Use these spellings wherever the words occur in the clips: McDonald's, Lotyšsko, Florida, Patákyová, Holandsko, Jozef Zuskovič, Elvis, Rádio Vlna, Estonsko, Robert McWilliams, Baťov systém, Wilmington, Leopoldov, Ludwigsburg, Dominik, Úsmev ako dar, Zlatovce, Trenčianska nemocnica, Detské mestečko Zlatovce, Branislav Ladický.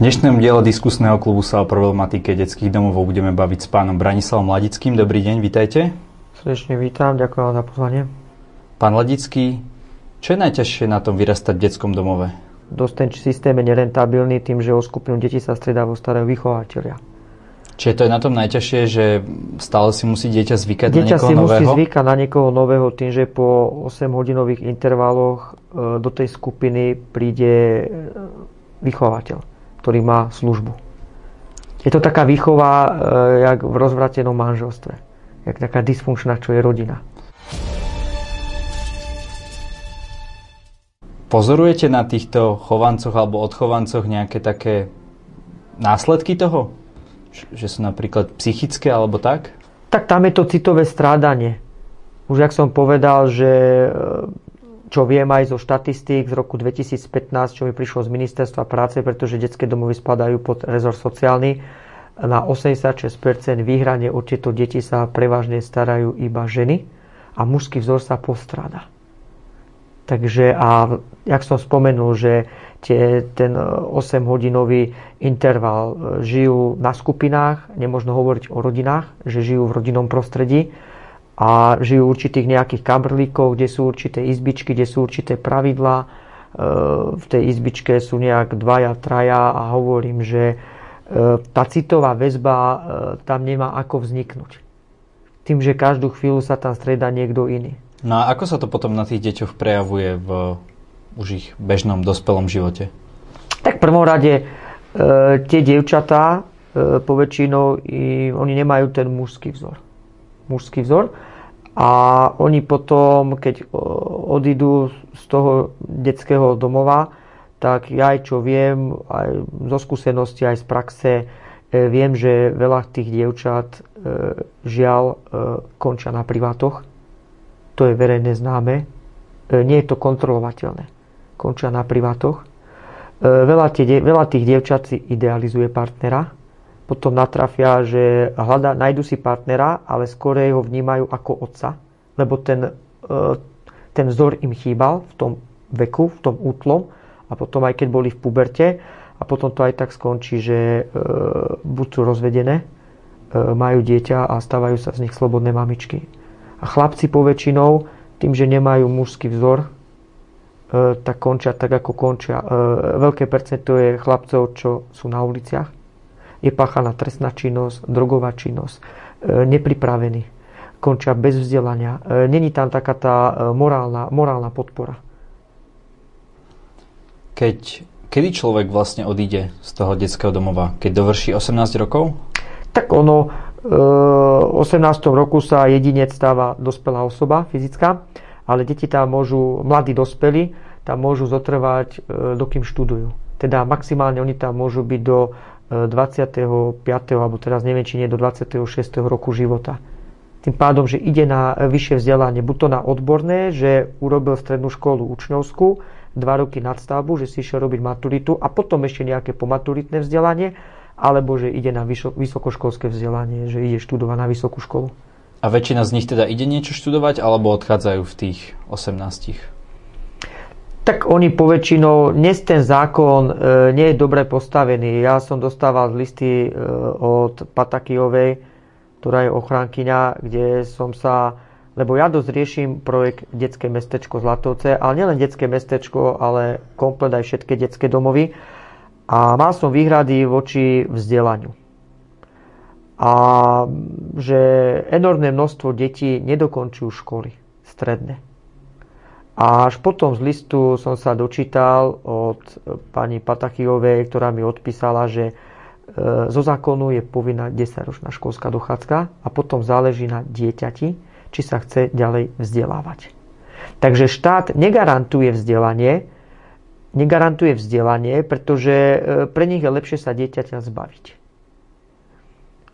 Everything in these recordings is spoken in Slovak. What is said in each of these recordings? V dnešnom diele diskusného klubu sa o problematike detských domovov budeme baviť s pánom Branislavom Ladickým. Dobrý deň, vítajte. Srdečne vítam, ďakujem za pozvanie. Pán Ladický, čo je najťažšie na tom vyrastať v detskom domove? Dosť ten systém je nerentabilný tým, že o skupinu detí sa stredávajú staré vychovateľia. Čiže to je na tom najťažšie, že stále si musí dieťa zvykať na niekoho nového? Dieťa si musí zvykať na niekoho nového tým, že po 8-hodinových intervaloch do tej skupiny príde vychovateľ, ktorý má službu. Je to taká výchova, jak v rozvratenom manželstve. Jak taká dysfunkčná, čo je rodina. Pozorujete na týchto chovancoch alebo odchovancoch nejaké také následky toho? Že sú napríklad psychické alebo tak? Tak tam je to citové strádanie. Už jak som povedal, že čo viem aj zo štatistík z roku 2015, čo mi prišlo z Ministerstva práce, pretože detské domovy spadajú pod rezort sociálny, na 86% výhrane o tieto deti sa prevažne starajú iba ženy a mužský vzor sa postráda. Takže a jak som spomenul, že ten 8-hodinový interval žijú na skupinách, nemôžno hovoriť o rodinách, že žijú v rodinnom prostredí, a žijú v určitých nejakých kabrlíkoch, kde sú určité izbičky, kde sú určité pravidlá. V tej izbičke sú nejak dvaja, traja a hovorím, že tá citová väzba tam nemá ako vzniknúť. Tým, že každú chvíľu sa tam strieda niekto iný. No a ako sa to potom na tých deťoch prejavuje v už ich bežnom dospelom živote? Tak v prvom rade tie dievčatá poväčšinou oni nemajú ten mužský vzor. A oni potom, keď odídu z toho detského domova, tak ja aj čo viem, aj zo skúsenosti, aj z praxe, viem, že veľa tých dievčat žiaľ končia na privátoch. To je verejne známe. Nie je to kontrolovateľné. Končia na privátoch. Veľa tých dievčat si idealizuje partnera. Potom natrafia, že nájdu si partnera, ale skorej ho vnímajú ako otca, lebo ten vzor im chýbal v tom veku, v tom útlom, a potom aj keď boli v puberte, a potom to aj tak skončí, že buď sú rozvedené, majú dieťa a stávajú sa z nich slobodné mamičky. A chlapci poväčšinou, tým, že nemajú mužský vzor, tak končia tak, ako končia. Veľké percento je chlapcov, čo sú na uliciach. Je páchaná trestná činnosť, drogová činnosť, nepripravení, končia bez vzdelania. Není tam taká tá morálna podpora. Kedy človek vlastne odíde z toho detského domova? Keď dovrší 18 rokov? Tak ono, v 18. roku sa jedinec stáva dospelá osoba, fyzická, ale deti tam môžu, mladí dospelí, tam môžu zotrvať, dokým študujú. Teda maximálne oni tam môžu byť do 25. alebo teraz neviem, či nie do 26. roku života. Tým pádom, že ide na vyššie vzdelanie, buď to na odborné, že urobil strednú školu učňovskú, 2 roky nadstavbu, že si išiel robiť maturitu a potom ešte nejaké pomaturitné vzdelanie, alebo že ide na vysokoškolské vzdelanie, že ide študovať na vysokú školu. A väčšina z nich teda ide niečo študovať, alebo odchádzajú v tých 18? Tak oni poväčšinou, dnes ten zákon nie je dobre postavený. Ja som dostával listy od Patákyovej, ktorá je ochránkyňa, kde som sa, lebo ja dosť riešim projekt Detské mestečko Zlatovce, ale nielen Detské mestečko, ale komplet aj všetky detské domovy. A mal som výhrady voči vzdelaniu. A že enormné množstvo detí nedokončujú školy stredné. A až potom z listu som sa dočítal od pani Patákyovej, ktorá mi odpísala, že zo zákonu je povinná 10-ročná školská dochádzka a potom záleží na dieťati, či sa chce ďalej vzdelávať. Takže štát negarantuje vzdelanie, pretože pre nich je lepšie sa dieťaťa zbaviť.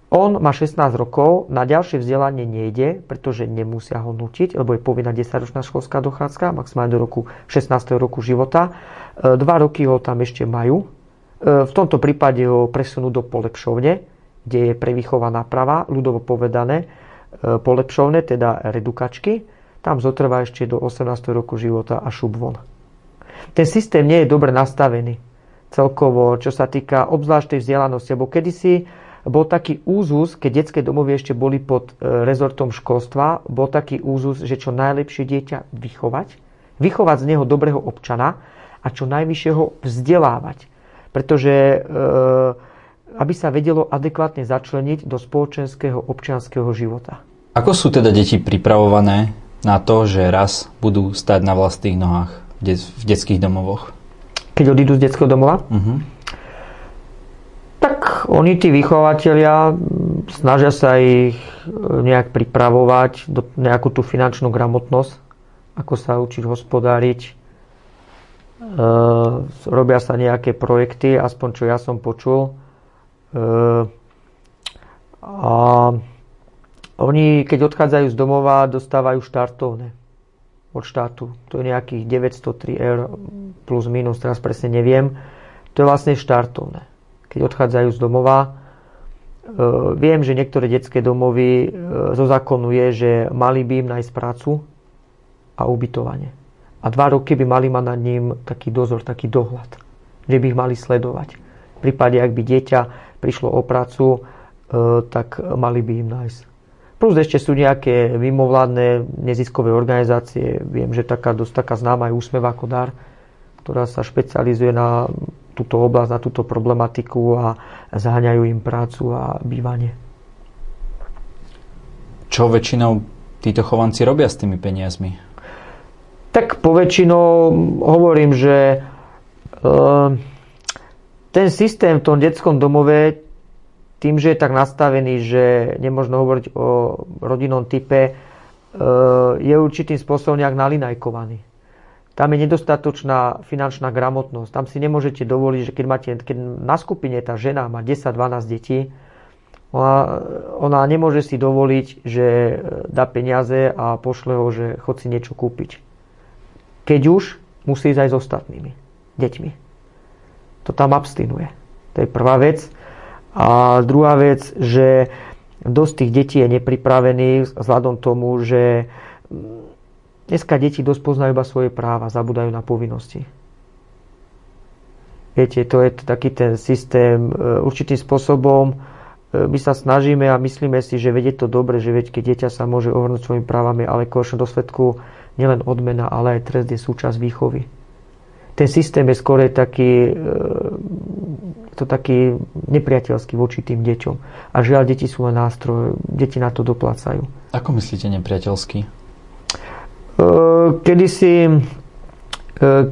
On má 16 rokov, na ďalšie vzdelanie nejde, pretože nemusia ho nútiť, lebo je povinná 10-ročná školská dochádzka, maximálne do 16. roku života. 2 roky ho tam ešte majú. V tomto prípade ho presunú do polepšovne, kde je prevychovaná prava, ľudovo povedané polepšovne, teda redukačky. Tam zotrvá ešte do 18. roku života a šup von. Ten systém nie je dobre nastavený. celkovo, čo sa týka obzvlášť tej vzdelanosti. Lebo kedysi bol taký úzus, keď detské domovy ešte boli pod rezortom školstva, bol taký úzus, že čo najlepšie dieťa vychovať z neho dobrého občana a čo najvyššie ho vzdelávať. Pretože aby sa vedelo adekvátne začleniť do spoločenského občianskeho života. Ako sú teda deti pripravované na to, že raz budú stať na vlastných nohách v detských domovoch? Keď odídu z detského domova? Uh-huh. Tak oni, tí vychovatelia, snažia sa ich nejak pripravovať, nejakú tú finančnú gramotnosť, ako sa učiť hospodáriť. Robia sa nejaké projekty, aspoň čo ja som počul. A oni, keď odchádzajú z domova, dostávajú štartovné od štátu. To je nejakých 903 eur plus minus, teraz presne neviem. To je vlastne štartovné, keď odchádzajú z domova. Viem, že niektoré detské domovy zo zákonu je, že mali by im nájsť prácu a ubytovanie. A 2 roky by mali mať nad ním taký dozor, taký dohľad, že by ich mali sledovať. V prípade, ak by dieťa prišlo o prácu, tak mali by im nájsť. Plus ešte sú nejaké mimovládne neziskové organizácie. Viem, že taká známa je Úsmev ako dar, ktorá sa špecializuje na túto oblasť, na túto problematiku a zaháňajú im prácu a bývanie. Čo väčšinou títo chovanci robia s tými peniazmi? Tak poväčšinou hovorím, že ten systém v tom detskom domove, tým, že je tak nastavený, že nemôžno hovoriť o rodinnom type, je určitým spôsobom nejak nalinajkovaný. Tam je nedostatočná finančná gramotnosť. Tam si nemôžete dovoliť, že keď na skupine tá žena má 10-12 detí, ona nemôže si dovoliť, že dá peniaze a pošle ho, že chod si niečo kúpiť. Keď už, musí ísť aj s ostatnými deťmi. To tam abstinuje. To je prvá vec. A druhá vec, že dosť tých detí je nepripravených vzhľadom tomu, že dneska deti dosť poznajú iba svoje práva, zabúdajú na povinnosti. Viete, to je taký ten systém. Určitým spôsobom my sa snažíme a myslíme si, že vedieť to dobre, že keď dieťa sa môže ohrnúť svojimi právami, ale konečne dosvedku nielen odmena, ale aj trest je súčasť výchovy. Ten systém je skôr taký nepriateľský voči tým deťom. A žiaľ, deti sú len nástroj, deti na to doplácajú. Ako myslíte nepriateľský?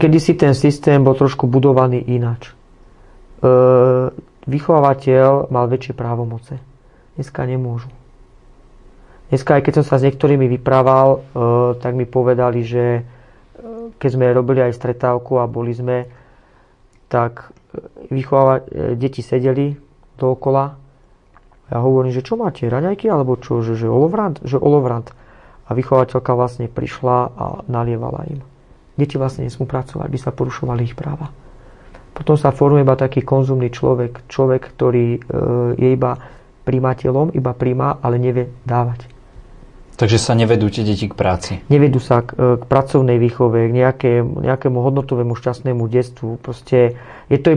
Kedysi ten systém bol trošku budovaný ináč. Vychovateľ mal väčšie právomoce. Dneska nemôžu. Dneska, aj keď som sa s niektorými vyprával, tak mi povedali, že keď sme robili aj stretávku a boli sme, tak deti sedeli dookola. Ja hovorím, že čo máte, raňajky alebo čo, že olovrant? Že olovrant. A vychovateľka vlastne prišla a nalievala im. Deti vlastne nesmú pracovať, by sa porušovali ich práva. Potom sa formuje iba taký konzumný človek, ktorý je iba prijímateľom, iba prijíma, ale nevie dávať. Takže sa nevedú tie deti k práci? Nevedú sa k pracovnej výchove, k nejakému hodnotovému šťastnému detstvu. Proste je to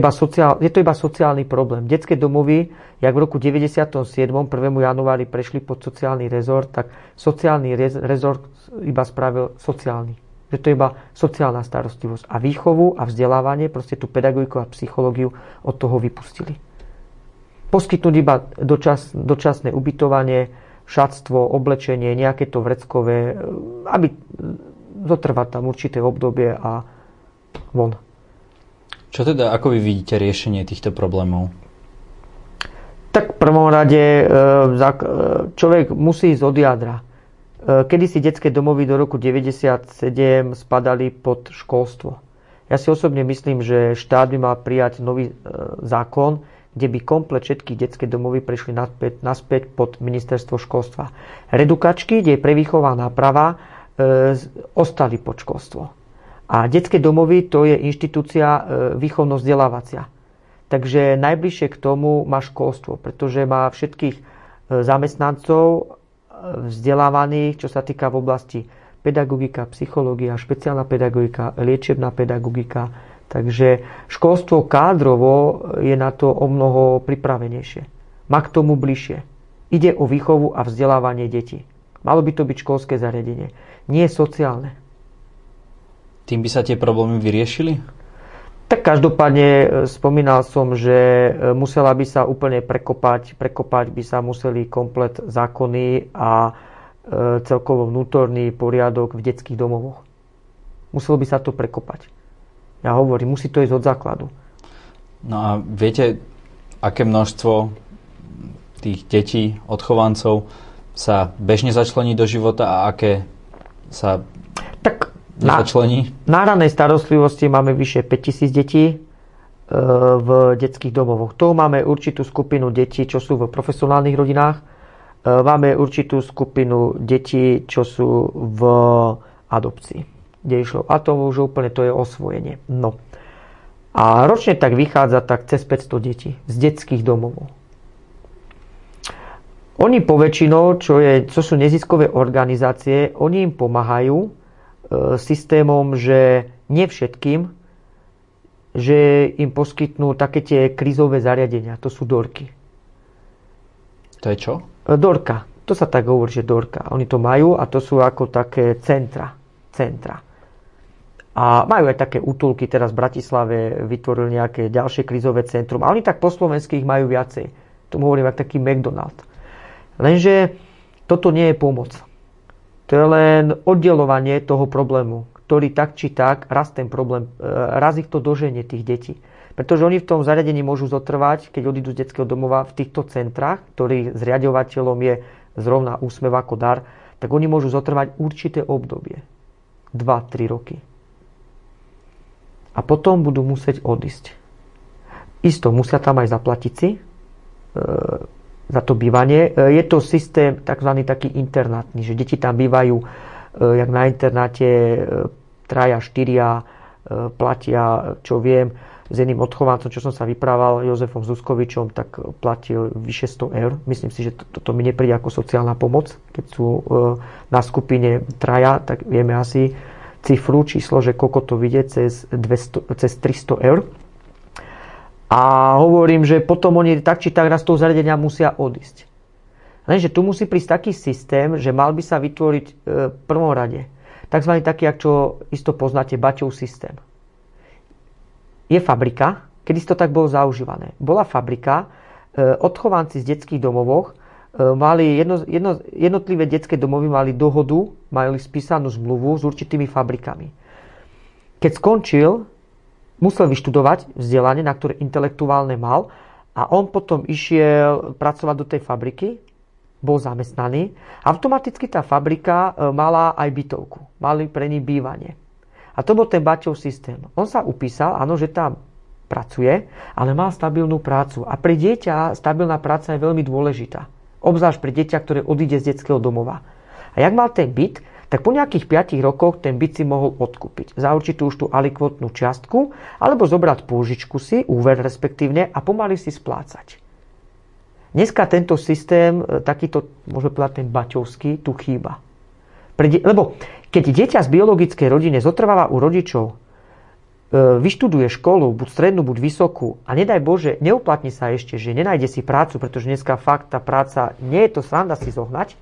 iba sociálny problém. Detské domovy, jak v roku 97. 1. januári prešli pod sociálny rezort, tak sociálny rezort iba spravil sociálny. Že to je iba sociálna starostlivosť. A výchovu a vzdelávanie, proste tú pedagogiku a psychológiu od toho vypustili. Poskytnúť iba dočasné ubytovanie, šatstvo, oblečenie, nejaké to vreckové, aby zotrvať tam určité obdobie a von. Čo teda, ako vy vidíte riešenie týchto problémov? Tak v prvom rade človek musí ísť od jadra. Kedysi detské domovy do roku 1997 spadali pod školstvo. Ja si osobne myslím, že štát by mal prijať nový zákon, kde by komplet všetky detské domovy prešli naspäť pod ministerstvo školstva. Redukačky, kde je prevýchová náprava, ostali pod školstvo. A detské domovy, to je inštitúcia výchovno-vzdelávacia. Takže najbližšie k tomu má školstvo, pretože má všetkých zamestnancov vzdelávaných, čo sa týka v oblasti pedagogika, psychológia, špeciálna pedagogika, liečebná pedagogika, Takže školstvo kádrovo je na to o mnoho pripravenejšie. Má k tomu bližšie. Ide o výchovu a vzdelávanie detí. Malo by to byť školské zariadenie. Nie sociálne. Tým by sa tie problémy vyriešili? Tak každopádne spomínal som, že musela by sa úplne prekopať. Prekopať by sa museli komplet zákony a celkovo vnútorný poriadok v detských domovoch. Muselo by sa to prekopať. Ja hovorím, musí to ísť od základu. No a viete, aké množstvo tých detí, odchovancov sa bežne začlení do života a aké sa tak nezačlení? Na ranej starostlivosti máme vyše 5000 detí v detských domovoch. Tu máme určitú skupinu detí, čo sú v profesionálnych rodinách. Máme určitú skupinu detí, čo sú v adopcii. Kde išlo. A to už úplne to je osvojenie. No. A ročne tak vychádza tak cez 500 detí z detských domov. Oni poväčšinou, čo sú neziskové organizácie, oni im pomáhajú systémom, že nie všetkým, že im poskytnú také tie krízové zariadenia. To sú dorky. To je čo? Dorka. To sa tak hovorí, že dorka. Oni to majú a to sú ako také centra. A majú aj také útulky, teraz v Bratislave vytvorili nejaké ďalšie krízové centrum. A oni tak po slovensky ich majú viacej. Tomu hovorím ako taký McDonald's. Lenže toto nie je pomoc. To je len oddelovanie toho problému, ktorý tak či tak raz ich to doženie tých detí. Pretože oni v tom zariadení môžu zotrvať, keď odídu z detského domova v týchto centrách, ktorých zriaďovateľom je zrovna Úsmev ako dar, tak oni môžu zotrvať určité obdobie. 2-3 roky. A potom budú musieť odísť. Isto, musia tam aj zaplatiť si za to bývanie. Je to systém takzvaný taký internátny, že deti tam bývajú jak na internáte 3-4 platia, čo viem, s jedným odchovancom, čo som sa vyprával, Jozefom Zuskovičom, tak platil vyše 100 eur. Myslím si, že toto mi nepríde ako sociálna pomoc. Keď sú na skupine 3, tak vieme asi číslo, že koľko to vyjde cez 300 eur. A hovorím, že potom oni tak či tak raz toho zariadenia musia odísť. Lenže tu musí prísť taký systém, že mal by sa vytvoriť v prvom rade takzvaný taký, ak čo isto poznáte, Baťov systém. Je fabrika, kedy to tak bolo zaužívané. Bola fabrika, odchovanci z detských domovoch mali jednotlivé detské domovy mali dohodu, mali spísanú zmluvu s určitými fabrikami. Keď skončil, musel vyštudovať vzdelanie, na ktoré intelektuálne mal, a on potom išiel pracovať do tej fabriky, bol zamestnaný. Automaticky tá fabrika mala aj bytovku, mali pre ní bývanie. A to bol ten Baťov systém. On sa upísal, áno, že tam pracuje, ale mal stabilnú prácu. A pre dieťa stabilná práca je veľmi dôležitá. Obzvlášť pre dieťa, ktoré odíde z detského domova. A jak mal ten byt, tak po nejakých 5 rokoch ten byt si mohol odkúpiť za určitú už tú alikvotnú čiastku, alebo zobrať pôžičku si, úver respektívne, a pomaly si splácať. Dneska tento systém, takýto, môžeme povedať ten baťovský, tu chýba. Lebo keď dieťa z biologickej rodiny zotrváva u rodičov, vyštuduje školu, buď strednú, buď vysokú, a nedaj Bože, neuplatní sa ešte, že nenájde si prácu, pretože dneska fakt tá práca, nie je to sranda si zohnať,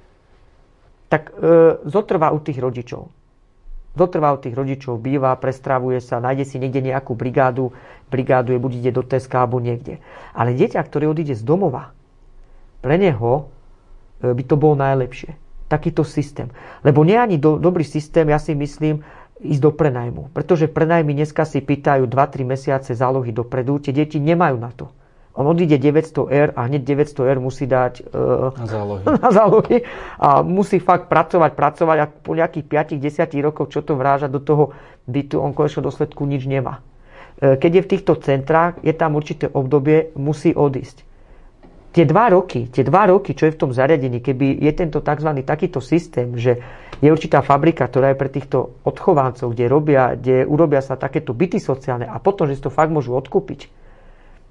tak zotrvá u tých rodičov. Zotrvá u tých rodičov, býva, prestravuje sa, nájde si niekde nejakú brigádu je, buď ide do Teska, alebo niekde. Ale dieťa, ktoré odíde z domova, pre neho by to bolo najlepšie. Takýto systém. Lebo nie ani dobrý systém, ja si myslím, ísť do prenajmu. Pretože prenajmy dneska si pýtajú 2-3 mesiace zálohy dopredu. Tie deti nemajú na to. On odíde 900 eur a hneď 900 eur musí dať na zálohy. A musí fakt pracovať a po nejakých 5-10 rokov, čo to vráža do toho bytu, on konečne dosledku nič nemá. Keď je v týchto centrách, je tam určité obdobie, musí odísť. Tie dva roky, čo je v tom zariadení, keby je tento takýto systém, že je určitá fabrika, ktorá je pre týchto odchovancov, kde urobia sa takéto byty sociálne a potom, že si to fakt môžu odkúpiť,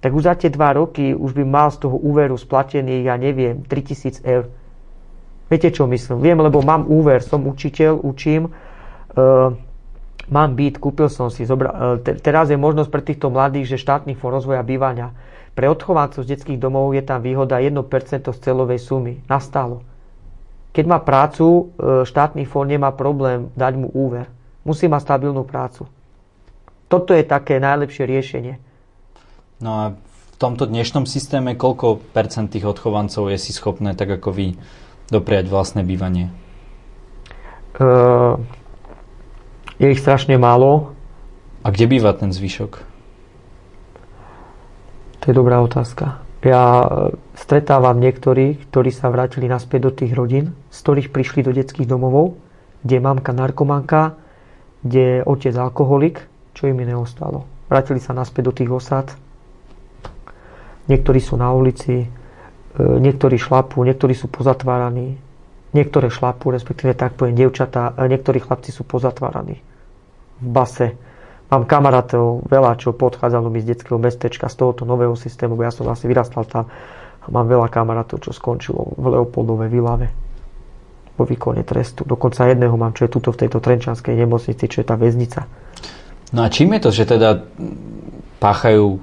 tak už za tie 2 roky už by mal z toho úveru splatený, ja neviem, 3000 eur. Viete, čo myslím? Viem, lebo mám úver, som učiteľ, učím, mám byt, kúpil som si, teraz je možnosť pre týchto mladých, že štátny fond rozvoja bývania. Pre odchováncov z detských domov je tam výhoda 1% z celovej sumy. Nastalo. Keď má prácu, štátny fond nemá problém dať mu úver. Musí mať stabilnú prácu. Toto je také najlepšie riešenie. No a v tomto dnešnom systéme koľko percent tých odchovancov je si schopné, tak ako vy, dopriať vlastné bývanie? Je ich strašne málo. A kde býva ten zvyšok? To je dobrá otázka. Ja stretávam niektorých, ktorí sa vrátili naspäť do tých rodín, z ktorých prišli do detských domovov, kde mamka narkomanka, kde otec alkoholik, čo im neostalo. Vrátili sa naspäť do tých osád. Niektorí sú na ulici, niektorí šlapú, niektorí sú pozatváraní. Niektoré šlapú, respektíve tak poviem, dievčatá, niektorí chlapci sú pozatváraní v base. Mám kamarátov veľa, čo podchádzalo mi z detského mestečka, z tohoto nového systému, bo ja som asi vyrastal tam. Mám veľa kamarátov, čo skončilo v Leopoldovej Vilave po výkone trestu. Dokonca jedného mám, čo je tuto v tejto Trenčianskej nemocnici, čo je tá väznica. No a čím je to, že teda páchajú v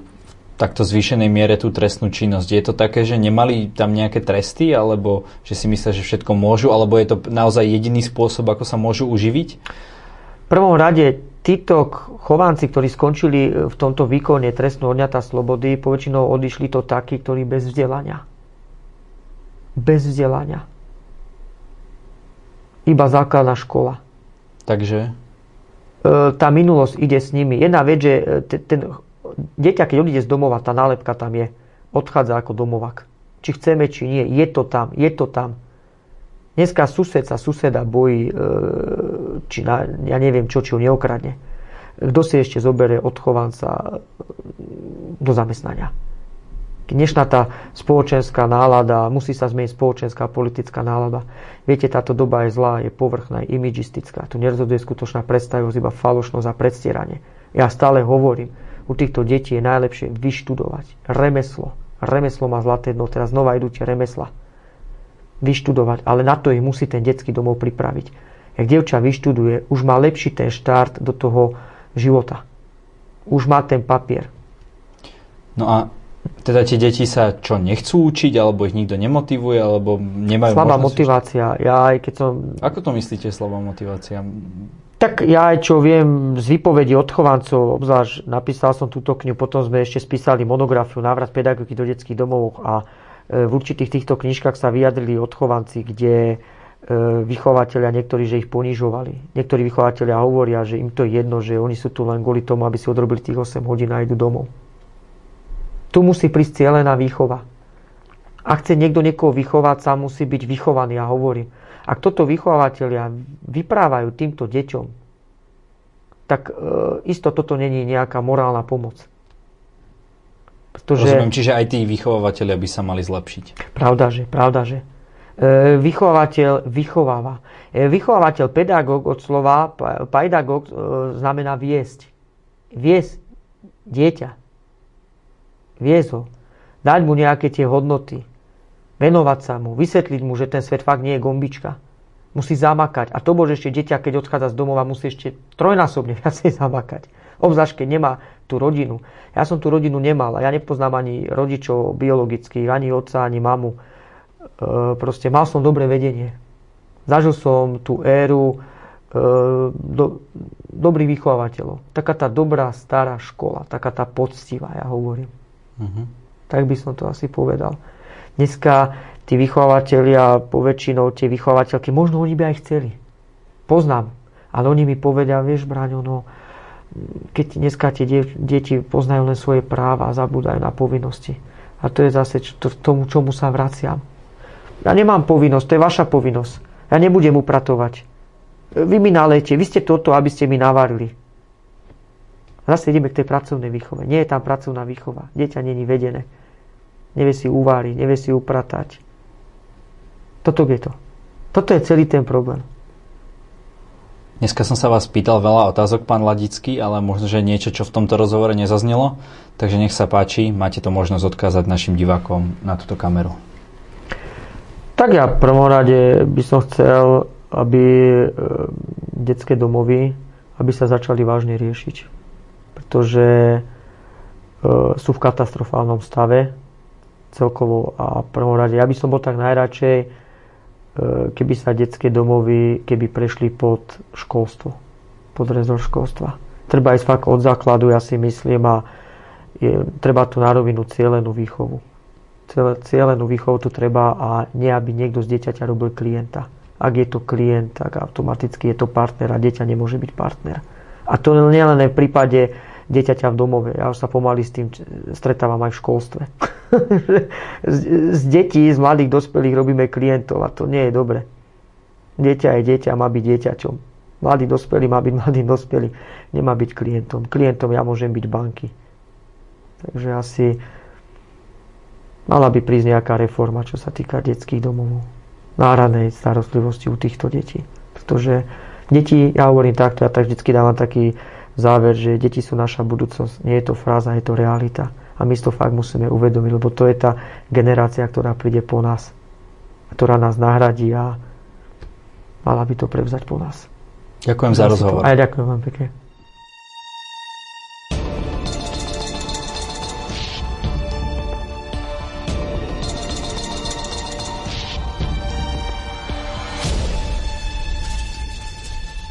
takto zvýšenej miere tú trestnú činnosť? Je to také, že nemali tam nejaké tresty, alebo že si myslia, že všetko môžu, alebo je to naozaj jediný spôsob, ako sa môžu uživiť? V prvom rade títo chovanci, ktorí skončili v tomto výkone trestnú odňatá slobody, poväčšinou odišli to takí, ktorí bez vzdelania. Bez vzdelania. Iba základná škola. Takže? Tá minulosť ide s nimi. Jedna vec, že ten dieťa, keď odíde z domova, tá nálepka tam je. Odchádza ako domovák. Či chceme, či nie. Je to tam. Je to tam. Dneska sused sa suseda bojí, či na, ja neviem čo, či ho neokradne. Kto si ešte zoberie odchovanca do zamestnania? Dnešná tá spoločenská nálada, musí sa zmeniť spoločenská politická nálada. Viete, táto doba je zlá, je povrchná, je imidžistická. Tu nerozhoduje skutočná predstavivosť, iba falošnosť a predstieranie. Ja stále hovorím, u týchto detí je najlepšie vyštudovať remeslo. Remeslo má zlaté dno, teraz znova idú tie remesla. Vyštudovať, ale na to ich musí ten detský domov pripraviť. Ak dievča vyštuduje, už má lepší ten štart do toho života. Už má ten papier. No a teda tie deti sa čo, nechcú učiť, alebo ich nikto nemotivuje, alebo nemajú slabá motivácia. Ja, aj keď som... Ako to myslíte, slabá motivácia? Tak ja aj čo viem z výpovedí odchovancov, obzvlášť napísal som túto knihu, potom sme ešte spísali monografiu Návrat pedagogiky do detských domov a v určitých týchto knižkách sa vyjadrili odchovanci, kde vychovatelia niektorí, že ich ponižovali. Niektorí vychovatelia hovoria, že im to je jedno, že oni sú tu len kvôli tomu, aby si odrobili tých 8 hodín a idú domov. Tu musí prísť cielená výchova. Ak chce niekto niekoho vychovať, sa musí byť vychovaný, ja hovorím. Ak toto vychovatelia vyprávajú týmto deťom, tak isto toto není nejaká morálna pomoc. Pretože, rozumiem, čiže aj tí vychovávateľia by sa mali zlepšiť. Pravdaže. Vychovávateľ vychováva. Vychovávateľ, pedagóg od slova pedagóg znamená viesť. Viesť dieťa. Viesť ho. Dať mu nejaké tie hodnoty. Venovať sa mu. Vysvetliť mu, že ten svet fakt nie je gombička. Musí zamakať. A to bože ešte dieťa, keď odchádza z domova, musí ešte trojnásobne viacej zamakať. Obzvlášť, keď nemá tú rodinu. Ja som tú rodinu nemal a ja nepoznám ani rodičov biologických, ani otca, ani mamu. Proste mal som dobré vedenie. Zažil som tú éru dobrých vychovateľov. Taká tá dobrá stará škola, taká tá poctivá, ja hovorím. Uh-huh. Tak by som to asi povedal. Dneska tí vychovatelia, poväčšinou tie vychovateľky, možno oni by aj chceli. Poznám. Ale oni mi povedia, vieš, Braňo, no keď dneska tie deti poznajú len svoje práva a zabúdajú na povinnosti. A to je zase tomu, čomu sa vraciam. Ja nemám povinnosť, to je vaša povinnosť. Ja nebudem upratovať. Vy mi nalejte, vy ste toto, aby ste mi navarili. Zase ideme k tej pracovnej výchove. Nie je tam pracovná výchova. Dieťa není vedené. Nevie si uváriť, nevie si upratať. Toto je to. Toto je celý ten problém. Dneska som sa vás pýtal veľa otázok, pán Ladický, ale možno, že niečo, čo v tomto rozhovore nezaznelo. Takže nech sa páči, máte to možnosť odkázať našim divákom na túto kameru. Tak ja v prvom rade by som chcel, aby detské domovy aby sa začali vážne riešiť, pretože sú v katastrofálnom stave celkovo a v prvom rade. Ja by som bol tak najradšej, keby sa detské domovy prešli pod školstvo, pod rezort školstva. Treba ísť fakt od základu, ja si myslím, a treba tu na rovinu cielenú výchovu. Cielenú výchovu tu treba, a nie aby niekto z dieťaťa robil klienta. Ak je to klient, tak automaticky je to partner a dieťa nemôže byť partner. A to nie len v prípade dieťaťa v domove. Ja už sa pomaly s tým stretávam aj v školstve. Z detí, z mladých dospelých robíme klientov a to nie je dobre. Dieťa je dieťa, má byť dieťaťom. Mladý dospelý má byť mladým dospelým. Nemá byť klientom. Klientom ja môžem byť banky. Takže asi mala by prísť nejaká reforma, čo sa týka detských domovov. Náhradnej starostlivosti u týchto detí. Pretože deti, ja hovorím takto, ja tak vždycky dávam taký záver, že deti sú naša budúcnosť. Nie je to fráza, je to realita. A my si to fakt musíme uvedomiť, lebo to je tá generácia, ktorá príde po nás, ktorá nás nahradí a mala by to prevzať po nás. Ďakujem za rozhovor. A ja ďakujem vám pekne.